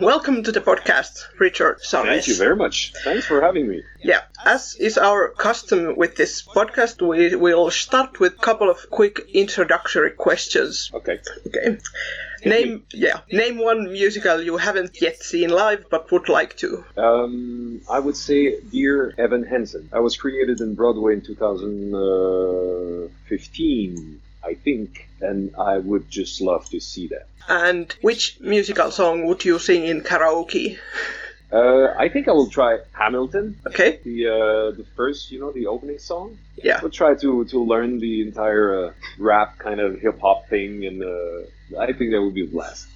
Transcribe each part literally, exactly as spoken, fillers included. Welcome to the podcast, Richard Salles. Thank you very much. Thanks for having me. Yeah, as is our custom with this podcast, we will start with a couple of quick introductory questions. Okay. Okay. Name, yeah, name one musical you haven't yet seen live but would like to. Um, I would say Dear Evan Hansen. I was created in Broadway in two thousand fifteen, I think, and I would just love to see that. And which musical song would you sing in karaoke? Uh, I think I will try Hamilton. Okay. The uh, the first, you know, the opening song. Yeah. We'll try to, to learn the entire uh, rap kind of hip-hop thing, and uh, I think that would be a blast.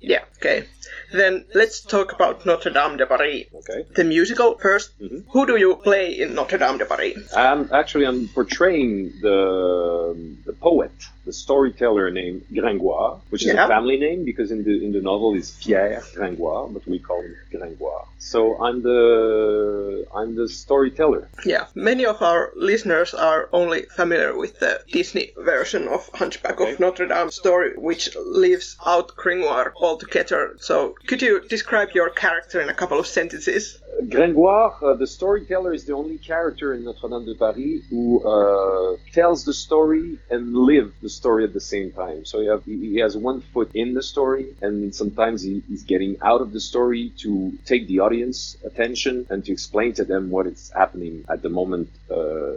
Yeah, okay. Then let's talk about Notre Dame de Paris. Okay. The musical first. Mm-hmm. Who do you play in Notre Dame de Paris? I'm actually I'm portraying the the poet, the storyteller named Gringoire, which is yeah. a family name because in the in the novel it's Pierre Gringoire, but we call him Gringoire. So I'm the I'm the storyteller. Yeah. Many of our listeners are only familiar with the Disney version of Hunchback okay. of Notre Dame story, which leaves out Gringoire altogether. So could you describe your character in a couple of sentences? Gringoire, uh, the storyteller, is the only character in Notre Dame de Paris who uh, tells the story and lives the story at the same time. So you have, he has one foot in the story, and sometimes he, he's getting out of the story to take the audience attention and to explain to them what is happening at the moment uh,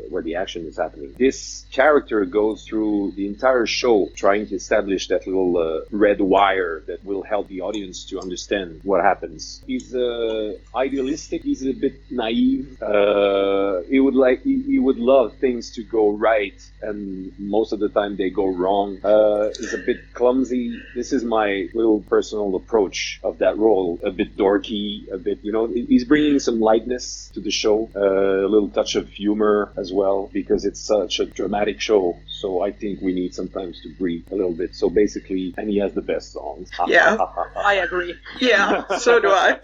where the action is happening. This character goes through the entire show trying to establish that little uh, red wire that will help the audience to understand what happens. He's uh, idealistic. He's a bit naive. Uh, he would like he, he would love things to go right, and most of the time they go wrong. Uh, he's a bit clumsy. This is my little personal approach of that role. A bit dorky, a bit, you know. He's bringing some lightness to the show, uh, a little touch of humor as well, because it's such a dramatic show. So I think we need sometimes to breathe a little bit. So basically, and he has the best songs. Yeah, I agree. Yeah, so do I.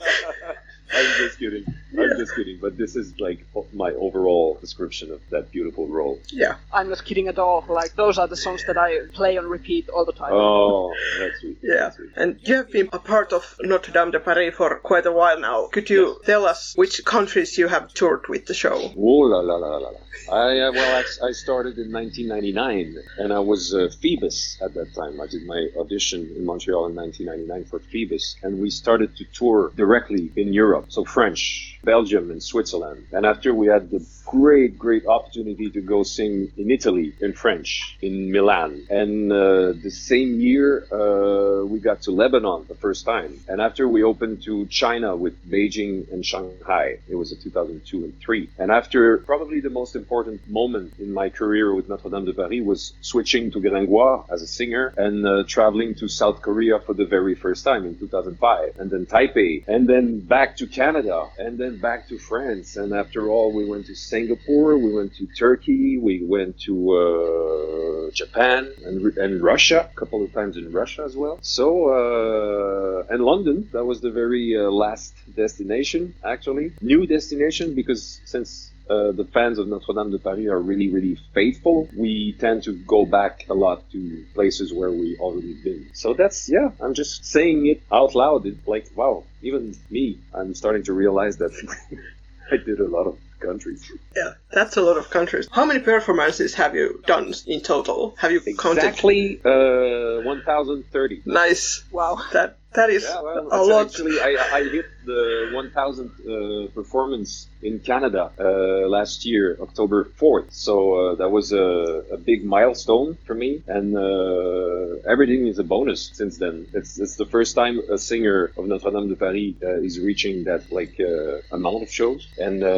I'm just kidding. Yeah. I'm just kidding. But this is like my overall description of that beautiful role. Yeah. I'm not kidding at all. Like, those are the songs that I play on repeat all the time. Oh, that's sweet. Yeah. That's sweet. And you have been a part of Notre Dame de Paris for quite a while now. Could you yes. tell us which countries you have toured with the show? Oh, la la la la la. I, uh, well, I, I started in nineteen ninety-nine, and I was uh, Phoebus at that time. I did my audition in Montreal in nineteen ninety-nine for Phoebus, and we started to tour directly in Europe, so French, Belgium, and Switzerland. And after, we had the great, great opportunity to go sing in Italy, in French, in Milan. And uh, the same year, uh, we got to Lebanon the first time. And after, we opened to China with Beijing and Shanghai. It was in two thousand two and three. And after, probably the most important important moment in my career with Notre Dame de Paris was switching to Gringoire as a singer and uh, traveling to South Korea for the very first time in two thousand five, and then Taipei, and then back to Canada, and then back to France. And after all, we went to Singapore, we went to Turkey, we went to uh, Japan and, and Russia, a couple of times in Russia as well. So, uh, and London, that was the very uh, last destination, actually. New destination, because since Uh, the fans of Notre Dame de Paris are really, really faithful. We tend to go back a lot to places where we already been. So that's, yeah, I'm just saying it out loud. It's like, wow, even me, I'm starting to realize that I did a lot of countries. Yeah, that's a lot of countries. How many performances have you done in total? Have you counted? Exactly uh, one thousand thirty. Nice. Wow. That That is yeah, well, a lot. Actually, I, I hit the one thousandth uh, performance in Canada uh, last year, October fourth. So uh, that was a, a big milestone for me. And uh, everything is a bonus since then. It's, it's the first time a singer of Notre Dame de Paris uh, is reaching that like uh, amount of shows. And uh,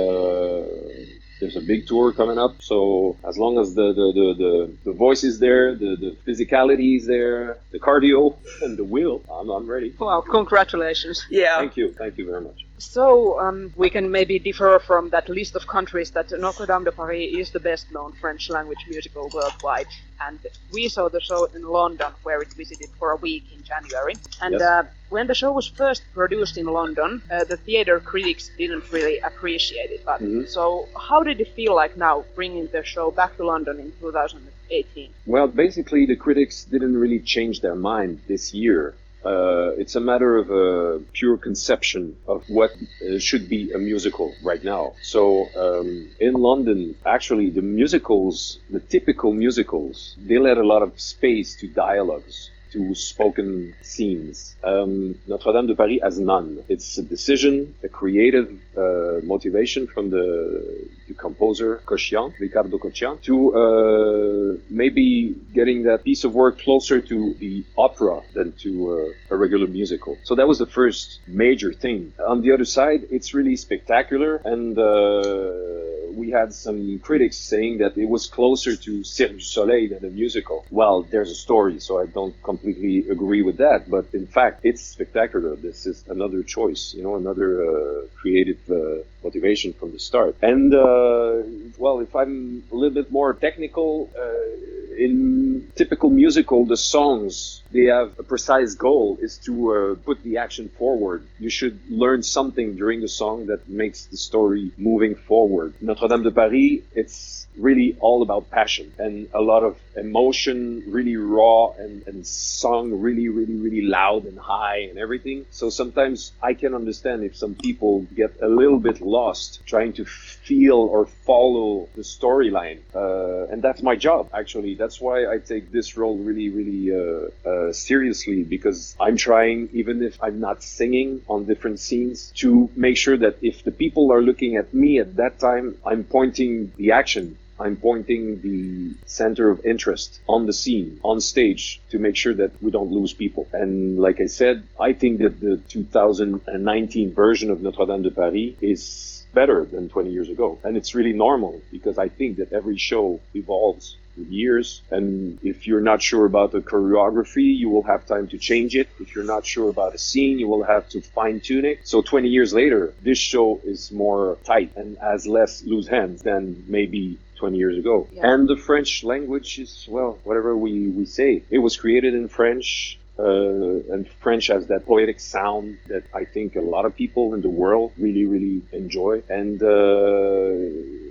there's a big tour coming up. So as long as the, the, the, the, the voice is there, the, the physicality is there, the cardio and the will, I'm, I'm ready. Well, congratulations. Yeah. Thank you. Thank you very much. So um, we can maybe differ from that list of countries that Notre Dame de Paris is the best known French language musical worldwide. And we saw the show in London, where it visited for a week in January. And yes. uh, when the show was first produced in London, uh, the theater critics didn't really appreciate it. But mm-hmm. So how did it feel like now, bringing the show back to London in two thousand eighteen? Well, basically, the critics didn't really change their mind this year. Uh, it's a matter of a pure conception of what should be a musical right now. So um, in London, actually, the musicals, the typical musicals, they let a lot of space to dialogues, to spoken scenes. Um, Notre Dame de Paris has none. It's a decision, a creative uh, motivation from the, the composer Kochan, Ricardo Kochan, to uh, maybe getting that piece of work closer to the opera than to uh, a regular musical. So that was the first major thing. On the other side, it's really spectacular, and uh, we had some critics saying that it was closer to Cirque du Soleil than a musical. Well, there's a story, so I don't completely agree with that, but in fact it's spectacular. This is another choice, you know, another uh, creative uh, motivation from the start. And uh, well, if I'm a little bit more technical, uh, in typical musical, the songs, they have a precise goal, is to uh, put the action forward. You should learn something during the song that makes the story moving forward. Notre Dame de Paris, it's really all about passion and a lot of emotion, really raw and, and sung really, really, really loud and high and everything. So sometimes I can understand if some people get a little bit lost trying to feel or follow the storyline. Uh, and that's my job, actually. That's why I take this role really, really uh, uh, seriously, because I'm trying, even if I'm not singing on different scenes, to make sure that if the people are looking at me at that time, I'm pointing the action. I'm pointing the center of interest on the scene, on stage, to make sure that we don't lose people. And like I said, I think that the two thousand nineteen version of Notre Dame de Paris is better than twenty years ago. And it's really normal, because I think that every show evolves with years. And if you're not sure about the choreography, you will have time to change it. If you're not sure about a scene, you will have to fine tune it. So twenty years later, this show is more tight and has less loose hands than maybe twenty years ago. Yeah. And the French language is, well, whatever we, we say. It was created in French, uh, and French has that poetic sound that I think a lot of people in the world really, really enjoy. And, uh,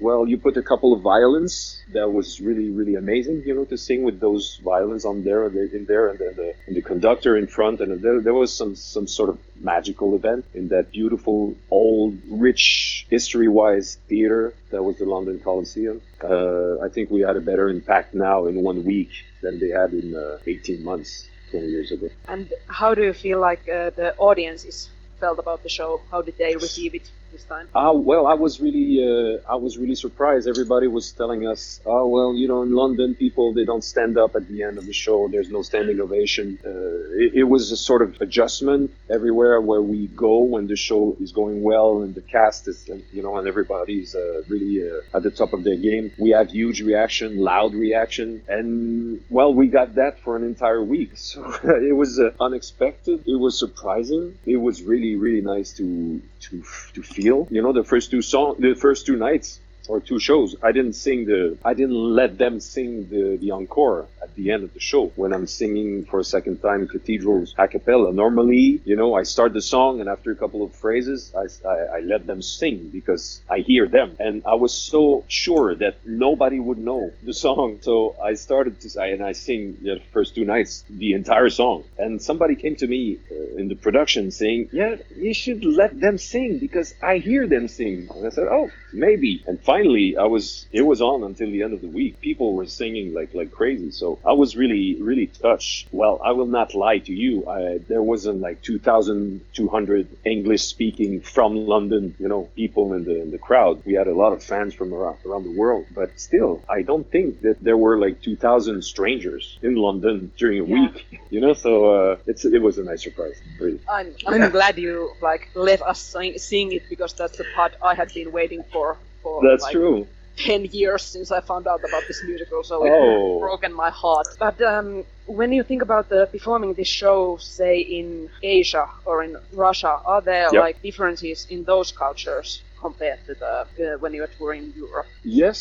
well, you put a couple of violins. That was really, really amazing, you know, to sing with those violins on there, in there, and the, the, and the conductor in front. And there, there was some, some sort of magical event in that beautiful, old, rich, history-wise theater that was the London Coliseum. Uh, I think we had a better impact now in one week than they had in uh, eighteen months, twenty years ago. And how do you feel like uh, the audience is felt about the show? How did they receive it this time? Ah, well, I was really, uh, I was really surprised. Everybody was telling us, oh, well, you know, in London, people, they don't stand up at the end of the show. There's no standing ovation. Uh, it, it was a sort of adjustment everywhere where we go when the show is going well and the cast is, and, you know, and everybody's uh, really uh, at the top of their game. We had huge reaction, loud reaction, and well, we got that for an entire week. So it was uh, unexpected. It was surprising. It was really, really nice to to to feel, you know, the first two song the first two nights or two shows, I didn't sing the I didn't let them sing the the encore at the end of the show when I'm singing for a second time cathedrals a cappella. Normally, you know, I start the song and after a couple of phrases I, I, I let them sing because I hear them, and I was so sure that nobody would know the song, so I started to I, and I sing the first two nights the entire song. And somebody came to me uh, in the production saying, yeah, you should let them sing because I hear them sing. And I said, oh, maybe. And finally Finally, I was. It was on until the end of the week. People were singing like like crazy. So I was really, really touched. Well, I will not lie to you. I, there wasn't like two thousand two hundred English-speaking from London, you know, people in the in the crowd. We had a lot of fans from around, around the world. But still, I don't think that there were like two thousand strangers in London during a yeah. week. You know, so uh, it's it was a nice surprise. Really. I'm I'm yeah. glad you like let us sing, sing it, because that's the part I had been waiting for. For That's like true. Ten years since I found out about this musical, so it oh. broken my heart. But um, when you think about the performing this show, say in Asia or in Russia, are there yep. like differences in those cultures? compared to the uh, when you were touring Europe? Yes,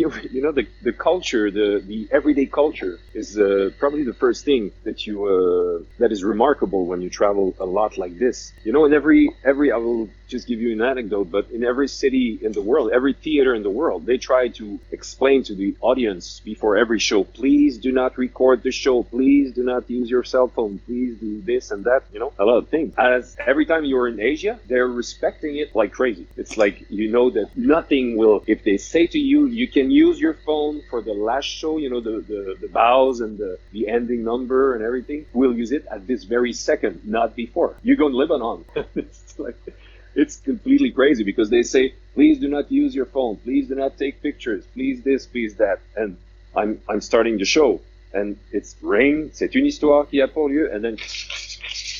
you, you know the the culture, the the everyday culture is uh, probably the first thing that you uh, that is remarkable when you travel a lot like this. You know, in every every I will just give you an anecdote, but in every city in the world, every theater in the world, they try to explain to the audience before every show, please do not record the show, please do not use your cell phone, please do this and that, you know, a lot of things. As every time you're in Asia, they're respecting it like crazy. It's like, you know, that nothing will, if they say to you, you can use your phone for the last show, you know, the, the, the bows and the, the ending number and everything, we'll use it at this very second, not before. You go to Lebanon. It's like... It's completely crazy because they say, please do not use your phone. Please do not take pictures. Please this, please that. And I'm I'm starting the show. And it's rain. C'est une histoire qui a pour lieu. And then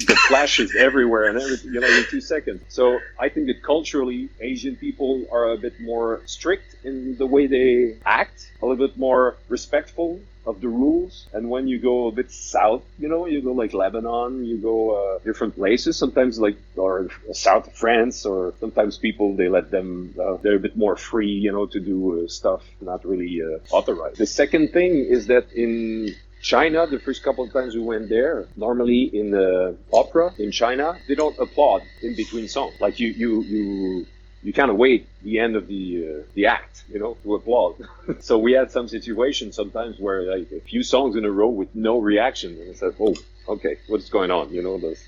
the flashes everywhere and everything, you know, in two seconds. So I think that culturally, Asian people are a bit more strict in the way they act, a little bit more respectful of the rules. And when you go a bit south, you know, you go like Lebanon, you go uh, different places, sometimes like, or south of France, or sometimes people, they let them, uh, they're a bit more free, you know, to do uh, stuff not really uh, authorized. The second thing is that in China, the first couple of times we went there, normally in the opera in China, they don't applaud in between songs. Like you, you, you, you kind of wait the end of the uh, the act, you know, to applaud. So we had some situations sometimes where like a few songs in a row with no reaction, and it's like, oh, okay, what's going on, you know? Those.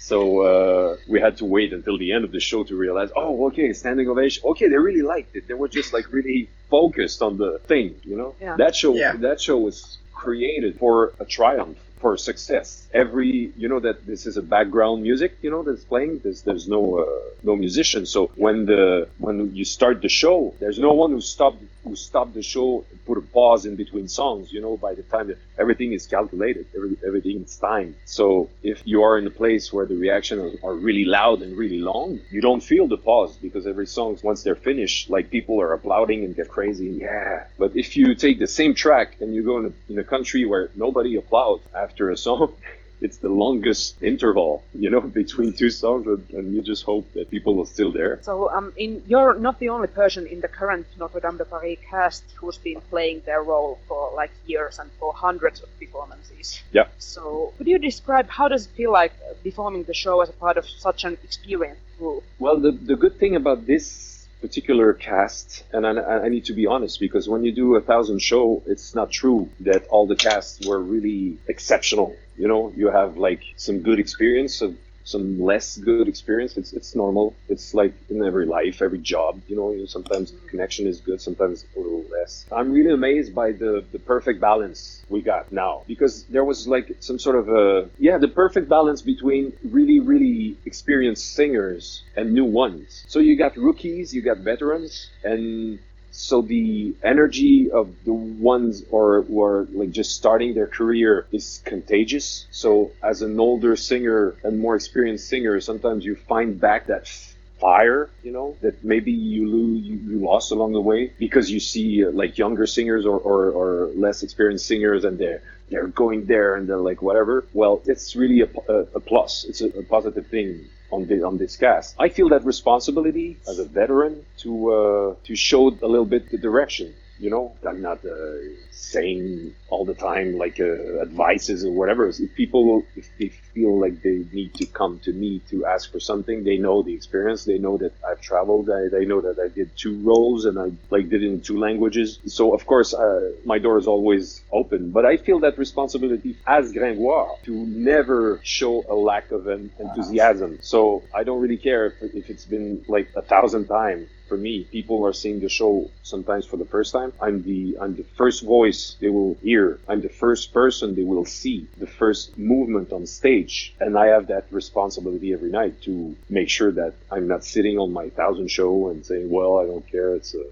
So uh, we had to wait until the end of the show to realize, oh, okay, standing ovation. Okay, they really liked it. They were just like really focused on the thing, you know. Yeah. That show, yeah. that show was created for a triumph, for success. Every, you know, that this is a background music, you know, that's playing. There's there's no uh, no musician. So when the when you start the show, there's no one who stopped who stopped the show and put a pause in between songs. You know, by the time that everything is calculated, every, everything is timed. So if you are in a place where the reactions are, are really loud and really long, you don't feel the pause because every song, once they're finished, like people are applauding and get crazy. Yeah. But if you take the same track and you go in a, in a country where nobody applauds after After a song, it's the longest interval, you know, between two songs, and you just hope that people are still there. So, um, in, you're not the only person in the current Notre Dame de Paris cast who's been playing their role for like years and for hundreds of performances. Yeah. So, could you describe how does it feel like performing the show as a part of such an experienced group? Well, the the good thing about this particular cast, and I, I need to be honest, because when you do a thousand show, it's not true that all the casts were really exceptional. You know, you have like some good experience, some, some less good experience. It's it's normal. It's like in every life, every job. You know, you know sometimes the connection is good, sometimes a little less. I'm really amazed by the the perfect balance we got now, because there was like some sort of a yeah the perfect balance between really really experienced singers and new ones. So you got rookies, you got veterans, and so the energy of the ones or who are like just starting their career is contagious. So as an older singer and more experienced singer, sometimes you find back that fire, you know, that maybe you lose, you, you lost along the way, because you see uh, like younger singers or, or, or less experienced singers, and they're they're going there and they're like whatever. Well, it's really a, a, a plus. It's a, a positive thing. On, the, on this cast, I feel that responsibility as a veteran to uh, to show a little bit the direction. You know, I'm not uh, saying all the time like uh, advices or whatever. If people if they feel like they need to come to me to ask for something, they know the experience. They know that I've traveled. I, they know that I did two roles and I like did it in two languages. So of course, uh, my door is always open. But I feel that responsibility as Gringoire to never show a lack of an enthusiasm. So I don't really care if, if it's been like a thousand times. For me, people are seeing the show sometimes for the first time. I'm the I'm the first voice they will hear. I'm the first person they will see. The first movement on stage, and I have that responsibility every night to make sure that I'm not sitting on my thousand show and saying, "Well, I don't care. It's a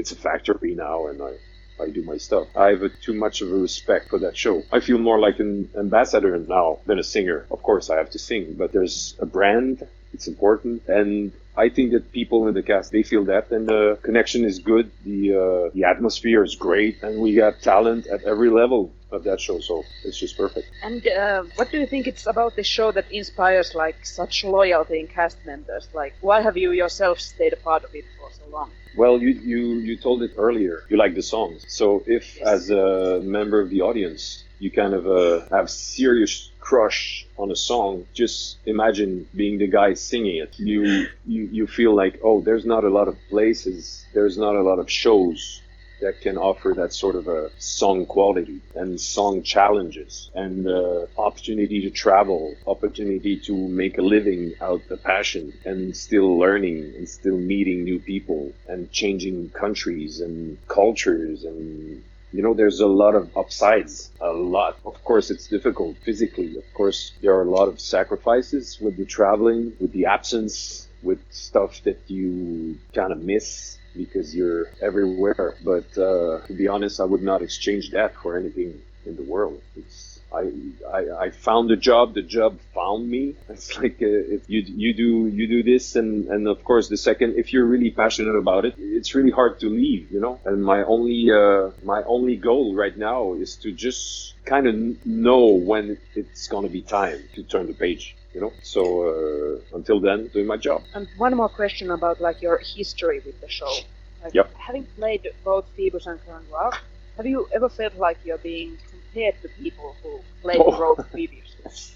it's a factory now, and I." I do my stuff. I have a, too much of a respect for that show. I feel more like an ambassador now than a singer. Of course, I have to sing, but there's a brand. It's important. And I think that people in the cast, they feel that. And the connection is good. The, uh, the atmosphere is great. And we got talent at every level of that show. So it's just perfect. And uh, what do you think it's about this show that inspires like such loyalty in cast members? Like, why have you yourself stayed a part of it for Wow. Well, you, you, you told it earlier. You like the songs. So if as a member of the audience, you kind of uh, have serious crush on a song, just imagine being the guy singing it. You, you you feel like, oh, there's not a lot of places, there's not a lot of shows that can offer that sort of a song quality and song challenges and uh, opportunity to travel, opportunity to make a living out the passion and still learning and still meeting new people and changing countries and cultures. And you know, there's a lot of upsides, a lot. Of course, it's difficult physically. Of course, there are a lot of sacrifices with the traveling, with the absence, with stuff that you kind of miss because you're everywhere. But uh, to be honest, I would not exchange that for anything in the world. It's, I, I I found the job, the job found me. It's like uh, if you you do you do this, and, and of course the second, if you're really passionate about it, it's really hard to leave, you know. And my only uh, my only goal right now is to just kind of know when it's gonna be time to turn the page. You know, so uh, until then, doing my job. And one more question about like your history with the show. Like, yep. Having played both Phoebus and Gringoire, have you ever felt like you're being compared to people who played oh. the role of Phoebus?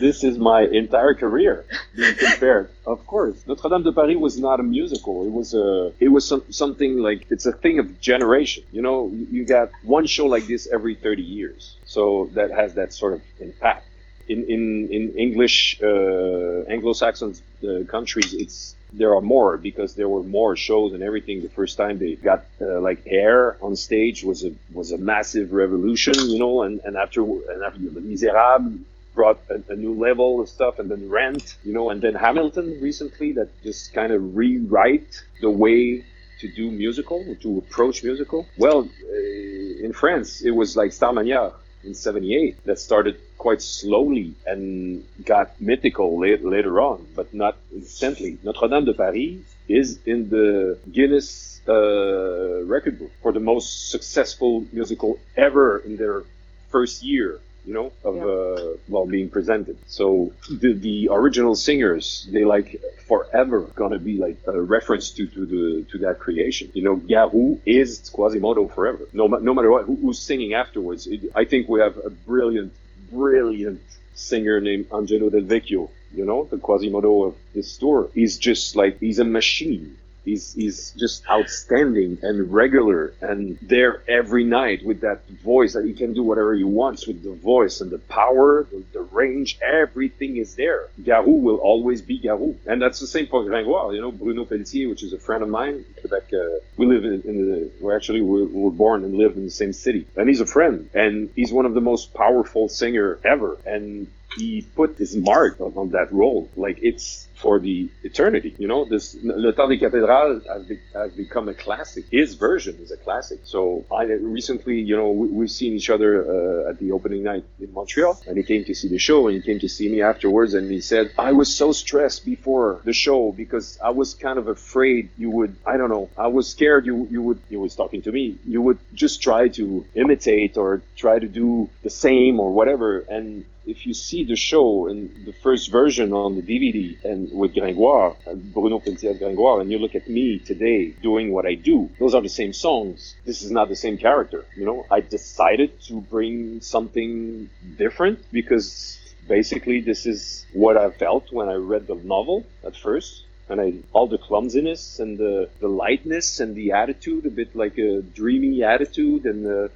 This is my entire career being compared. Of course, Notre Dame de Paris was not a musical. It was a, it was some, something like, it's a thing of generation. You know, you got one show like this every thirty years, so that has that sort of impact. In, in, in English, uh, Anglo-Saxon uh, countries, it's there are more because there were more shows and everything. The first time they got uh, like Air on stage was a was a massive revolution, you know. And, and after and after Les Misérables brought a, a new level of stuff, and then Rent, you know, and then Hamilton recently that just kind of rewrite the way to do musical, to approach musical. Well, uh, in France, it was like Starmania in seventy-eight that started quite slowly and got mythical later, later on, but not instantly. Notre Dame de Paris is in the Guinness uh, record book for the most successful musical ever in their first year, you know, of yeah. uh, well being presented. So the, the original singers, they like forever gonna be like a reference to, to the to that creation. You know, Garou is Quasimodo forever. No, no matter what, who, who's singing afterwards. It, I think we have a brilliant, brilliant singer named Angelo del Vecchio. You know, the Quasimodo of this tour. He's just like he's a machine. He's he's just outstanding and regular and there every night with that voice that he can do whatever he wants with the voice and the power, the, the range, everything is there. Garou will always be Garou. And that's the same for Gringoire, you know, Bruno Pelletier, which is a friend of mine, Quebec, uh, we live in, in the, we're actually, we were born and lived in the same city. And he's a friend and he's one of the most powerful singer ever. And he put his mark on that role, like it's for the eternity, you know. This Le Temps des Cathédrales has, be, has become a classic. His version is a classic. So I recently, you know, we, we've seen each other uh, at the opening night in Montreal, and he came to see the show, and he came to see me afterwards, and he said, I was so stressed before the show because I was kind of afraid you would, I don't know, I was scared you you would, he was talking to me, you would just try to imitate or try to do the same or whatever, and if you see the show and the first version on the D V D and with Gringoire, Bruno Pelletier Gringoire, and you look at me today doing what I do, those are the same songs. This is not the same character, you know. I decided to bring something different because basically this is what I felt when I read the novel at first. And I, all the clumsiness and the, the lightness and the attitude, a bit like a dreamy attitude. And uh, uh,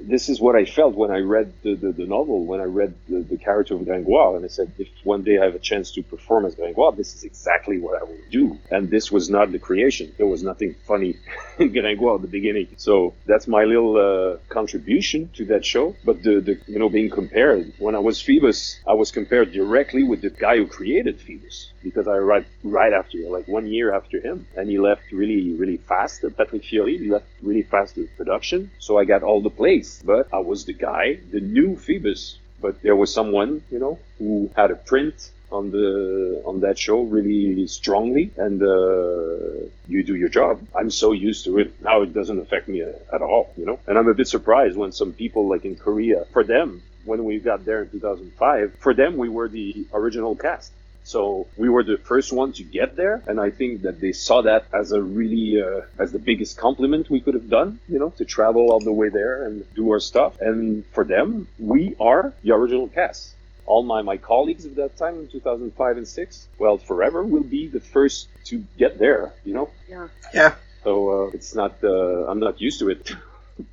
this is what I felt when I read the, the, the novel, when I read the, the character of Gringoire. And I said, if one day I have a chance to perform as Gringoire, this is exactly what I will do. And this was not the creation. There was nothing funny in Gringoire at the beginning. So that's my little uh, contribution to that show. But, the, the you know, being compared, when I was Phoebus, I was compared directly with the guy who created Phoebus. Because I arrived right after, like one year after him, and he left really, really fast. Patrick Fiori left really fast the production, so I got all the plays. But I was the guy, the new Phoebus. But there was someone, you know, who had a print on the on that show really strongly, and uh, you do your job. I'm so used to it now; it doesn't affect me at all, you know. And I'm a bit surprised when some people, like in Korea, for them, when we got there in two thousand five, for them we were the original cast. So we were the first one to get there, and I think that they saw that as a really uh, as the biggest compliment we could have done, you know, to travel all the way there and do our stuff. And for them, we are the original cast. All my, my colleagues at that time in two thousand five and six, well, forever will be the first to get there, you know? Yeah. Yeah. So uh, it's not, uh, I'm not used to it.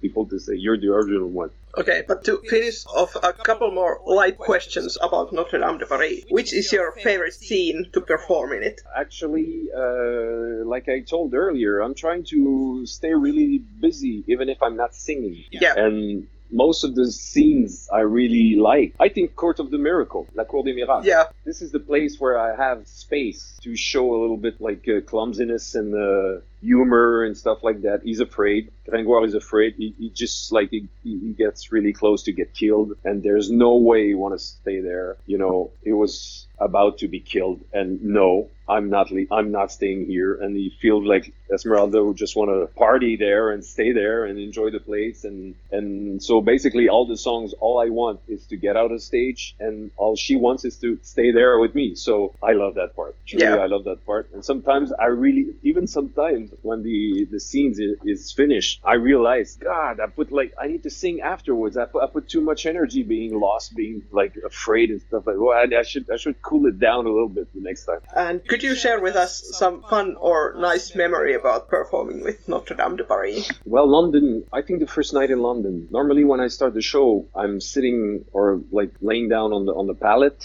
People to say you're the original one. Okay, but to finish off, a couple more light questions about Notre Dame de Paris. Which is your favorite scene to perform in it? Actually, uh, like I told earlier, I'm trying to stay really busy, even if I'm not singing. Yeah. And most of the scenes I really like. I think Court of the Miracle, La Cour des Miracles. Yeah. This is the place where I have space to show a little bit like uh, clumsiness and uh, humor and stuff like that. He's afraid. Gringoire is afraid. He, he just like he, he gets really close to get killed, and there's no way you want to stay there. You know, it was about to be killed, and no, I'm not. Le- I'm not staying here. And he feels like Esmeralda would just want to party there and stay there and enjoy the place. And and so basically, all the songs, all I want is to get out of stage, and all she wants is to stay there with me. So I love that part. Truly, yeah. I love that part. And sometimes I really, even sometimes when the the scenes is, is finished. I realized, God, I put like, I need to sing afterwards. I put, I put too much energy being lost, being like afraid and stuff like that. Well, I, I should I should cool it down a little bit the next time. And could you share with us some fun or nice memory about performing with Notre Dame de Paris? Well, London, I think the first night in London, normally when I start the show, I'm sitting or like laying down on the on the pallet,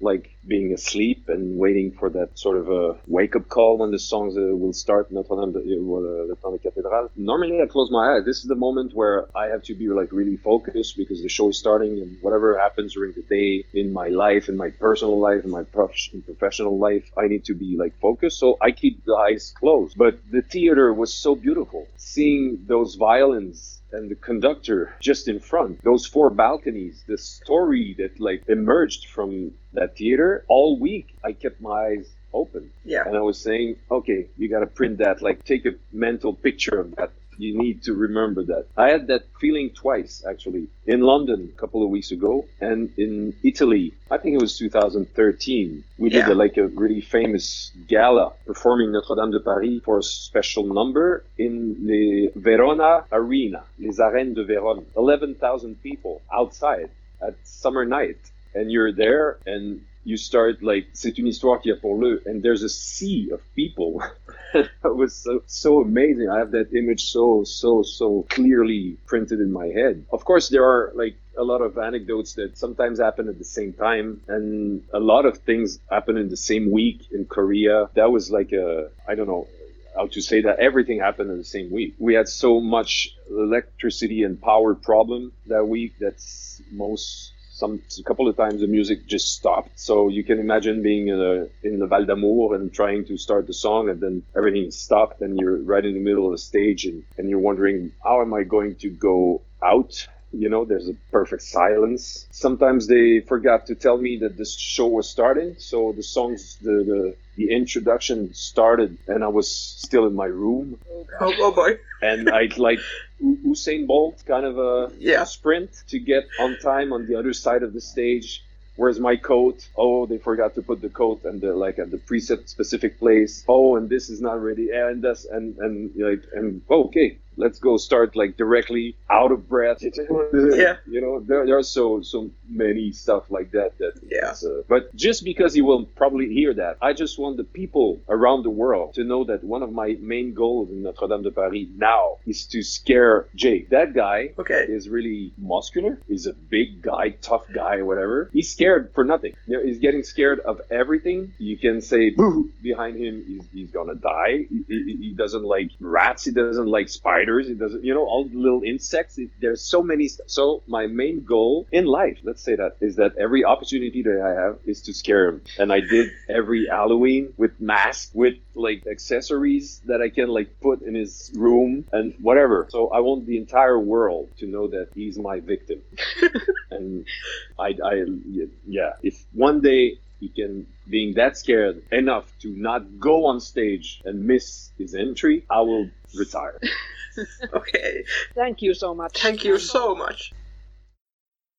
like being asleep and waiting for that sort of a wake-up call when the songs uh, will start. Notre Dame de, uh, Le Temps des Cathédrales. Normally, I close my eyes. This is the moment where I have to be like really focused because the show is starting, and whatever happens during the day in my life, in my personal life, in my prof- in professional life, I need to be like focused. So I keep the eyes closed. But the theater was so beautiful. Seeing those violins and the conductor just in front, those four balconies, the story that like emerged from that theater all week, I kept my eyes open. Yeah. And I was saying, okay, you got to print that, like take a mental picture of that. You need to remember that. I had that feeling twice, actually, in London a couple of weeks ago, and in Italy, I think it was two thousand thirteen. We yeah. did a, like a really famous gala performing Notre Dame de Paris for a special number in the Verona Arena, les Arènes de Vérone. eleven thousand people outside at summer night, and you're there, and you start like, c'est une histoire qui a pour le, and there's a sea of people. It was so, so amazing. I have that image so, so, so clearly printed in my head. Of course, there are like a lot of anecdotes that sometimes happen at the same time, and a lot of things happen in the same week in Korea. That was like a, I don't know how to say that. Everything happened in the same week. We had so much electricity and power problem that week that's most... Some a couple of times the music just stopped, so you can imagine being in, a, in the Val d'Amour and trying to start the song, and then everything stopped, and you're right in the middle of the stage, and, and you're wondering, how am I going to go out? You know, there's a perfect silence. Sometimes they forgot to tell me that this show was starting, so the songs, the the, the introduction started, and I was still in my room. Oh, oh boy! And I'd like. Usain Bolt kind of a yeah. sprint to get on time on the other side of the stage. Where's my coat? Oh, they forgot to put the coat and the like at the preset specific place. Oh, and this is not ready. And that's and and like and oh, okay, let's go start like directly out of breath. Yeah, you know there, there are so so many stuff like that. That yeah. Uh, but just because you will probably hear that, I just want the people around the world to know that one of my main goals in Notre Dame de Paris now is to scare Jake. That guy okay. is really muscular. He's a big guy, tough guy, whatever. He's scared. Scared for nothing. He's getting scared of everything. You can say boo behind him. He's, he's gonna die. He, he, he doesn't like rats. He doesn't like spiders. He doesn't, you know, all the little insects. There's so many. St- so my main goal in life, let's say that, is that every opportunity that I have is to scare him. And I did every Halloween with masks, with like accessories that I can like put in his room and whatever. So I want the entire world to know that he's my victim. And I, I, yeah, if one day he can, being that scared enough to not go on stage and miss his entry, I will retire. Okay. Thank you so much. Thank you so much.